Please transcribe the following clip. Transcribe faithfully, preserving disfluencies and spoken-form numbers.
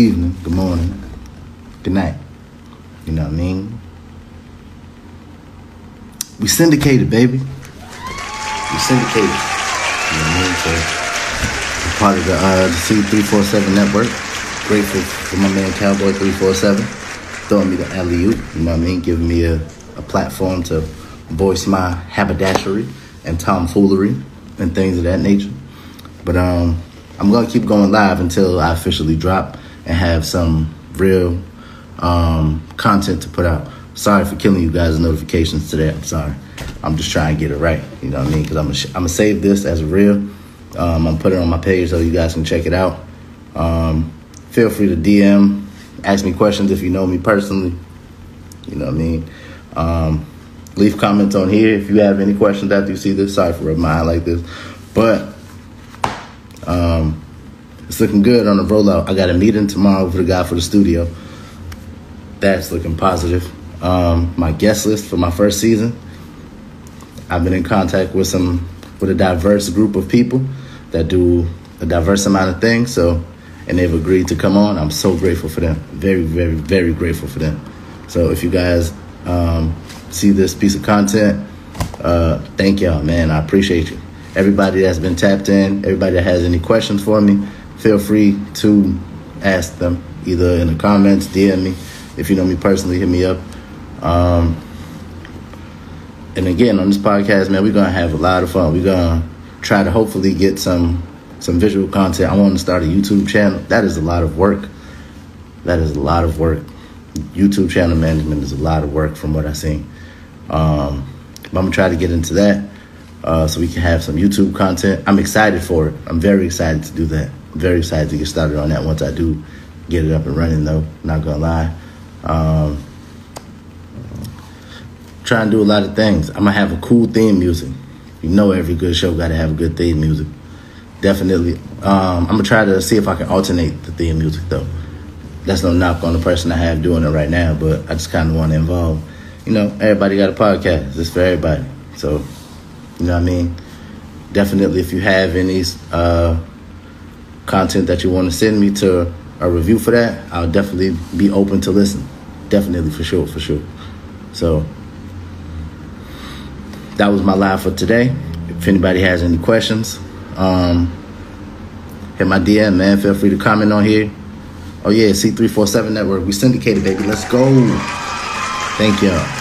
evening, good morning, good night. You know what I mean? We syndicated, baby. We syndicated. You know what I mean? So, we're part of the, uh, the C three forty-seven network. Grateful for my man Cowboy three forty-seven throwing me the alley-oop. You know what I mean? Giving me a, a platform to voice my haberdashery and tomfoolery and things of that nature. But um, I'm going to keep going live until I officially drop and have some real um, content to put out. Sorry for killing you guys' notifications today. I'm sorry. I'm just trying to get it right. You know what I mean? Because I'm going sh- to save this as a reel. Um, I'm going to put it on my page so you guys can check it out. Um, feel free to D M. Ask me questions if you know me personally. You know what I mean? Um, leave comments on here if you have any questions after you see this. Sorry for rubbing my eye like this. But um, it's looking good on the rollout. I got a meeting tomorrow with the guy for the studio. That's looking positive. Um, my guest list for my first season, I've been in contact with some with a diverse group of people that do a diverse amount of things. So, and they've agreed to come on. I'm so grateful for them. Very, very, very grateful for them. So if you guys um, see this piece of content, uh, thank y'all, man. I appreciate you. Everybody that's been tapped in, everybody that has any questions for me, feel free to ask them either in the comments, D M me. If you know me personally, hit me up. Um, and again, on this podcast, man, we're going to have a lot of fun. We're going to try to hopefully get some some visual content. I want to start a YouTube channel. That is a lot of work. That is a lot of work. YouTube channel management is a lot of work from what I've seen. Um, but I'm going to try to get into that uh, so we can have some YouTube content. I'm excited for it. I'm very excited to do that. I'm very excited to get started on that once I do get it up and running, though. Not going to lie. Um... Try and do a lot of things. I'm gonna have a cool theme music. You know, every good show gotta have a good theme music. Definitely. Um, I'm gonna try to see if I can alternate the theme music though. That's no knock on the person I have doing it right now, but I just kind of want to involve. You know, everybody got a podcast. It's for everybody. So, you know what I mean? Definitely, if you have any uh, content that you want to send me to a review for that, I'll definitely be open to listen. Definitely, for sure, for sure. So. That was my live for today. If anybody has any questions, um, hit my D M, man. Feel free to comment on here. Oh, yeah, C three forty-seven Network. We syndicated, baby. Let's go. Thank y'all.